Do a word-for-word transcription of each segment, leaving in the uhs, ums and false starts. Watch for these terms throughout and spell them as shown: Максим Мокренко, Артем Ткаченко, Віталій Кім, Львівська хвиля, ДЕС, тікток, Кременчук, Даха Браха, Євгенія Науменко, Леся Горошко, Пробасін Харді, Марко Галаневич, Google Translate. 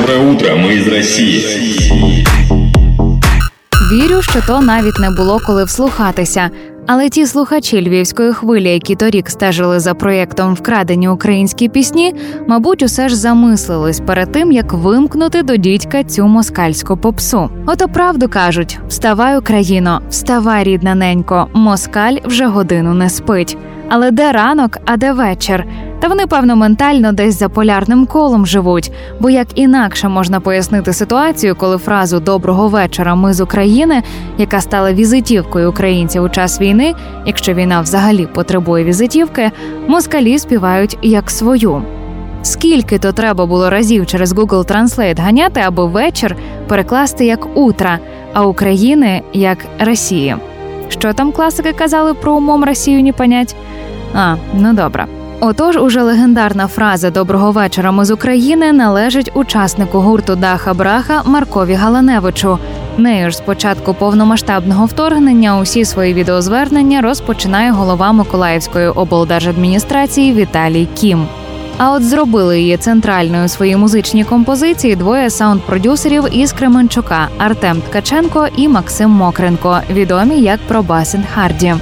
Доброе утро, ми із Росії. Вірю, що то навіть не було коли вслухатися. Але ті слухачі «Львівської хвилі», які торік стежили за проєктом «Вкрадені українські пісні», мабуть, усе ж замислились перед тим, як вимкнути до дідька цю москальську попсу. Ото правду кажуть: «Вставай, Україно, вставай, рідна ненько, москаль вже годину не спить». Але де ранок, а де вечір? Та вони, певно, ментально десь за полярним колом живуть. Бо як інакше можна пояснити ситуацію, коли фразу «Доброго вечора, ми з України», яка стала візитівкою українців у час війни, якщо війна взагалі потребує візитівки, москалі співають як свою. Скільки то треба було разів через Google Translate ганяти, аби вечір перекласти як «утра», а України – як «Росії». Що там класики казали про умом Росію не понять? А, ну добре. Отож, уже легендарна фраза «Доброго вечора, ми з України» належить учаснику гурту «Даха Браха» Маркові Галаневичу. Нею ж з початку повномасштабного вторгнення усі свої відеозвернення розпочинає голова Миколаївської облдержадміністрації Віталій Кім. А от зробили її центральною свої музичні композиції двоє саунд-продюсерів із Кременчука – Артем Ткаченко і Максим Мокренко, відомі як Пробасін Харді.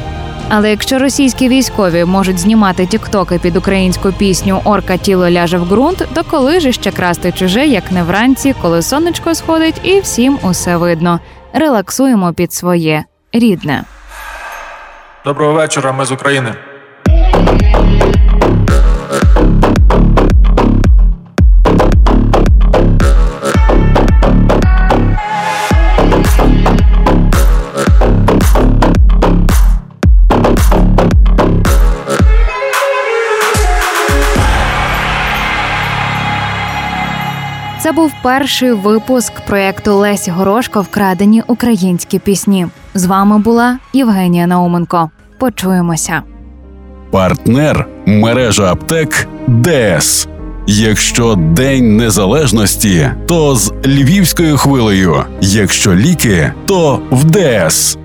Але якщо російські військові можуть знімати тіктоки під українську пісню «Орка тіло ляже в ґрунт», то коли ж ще красти чуже, як не вранці, коли сонечко сходить і всім усе видно. Релаксуємо під своє рідне. Доброго вечора, ми з України. Це був перший випуск проєкту Лесі Горошко «Вкрадені українські пісні». З вами була Євгенія Науменко. Почуємося. Партнер – мережа аптек «ДЕС». Якщо День Незалежності, то з «Львівською хвилею». Якщо ліки, то в «ДЕС».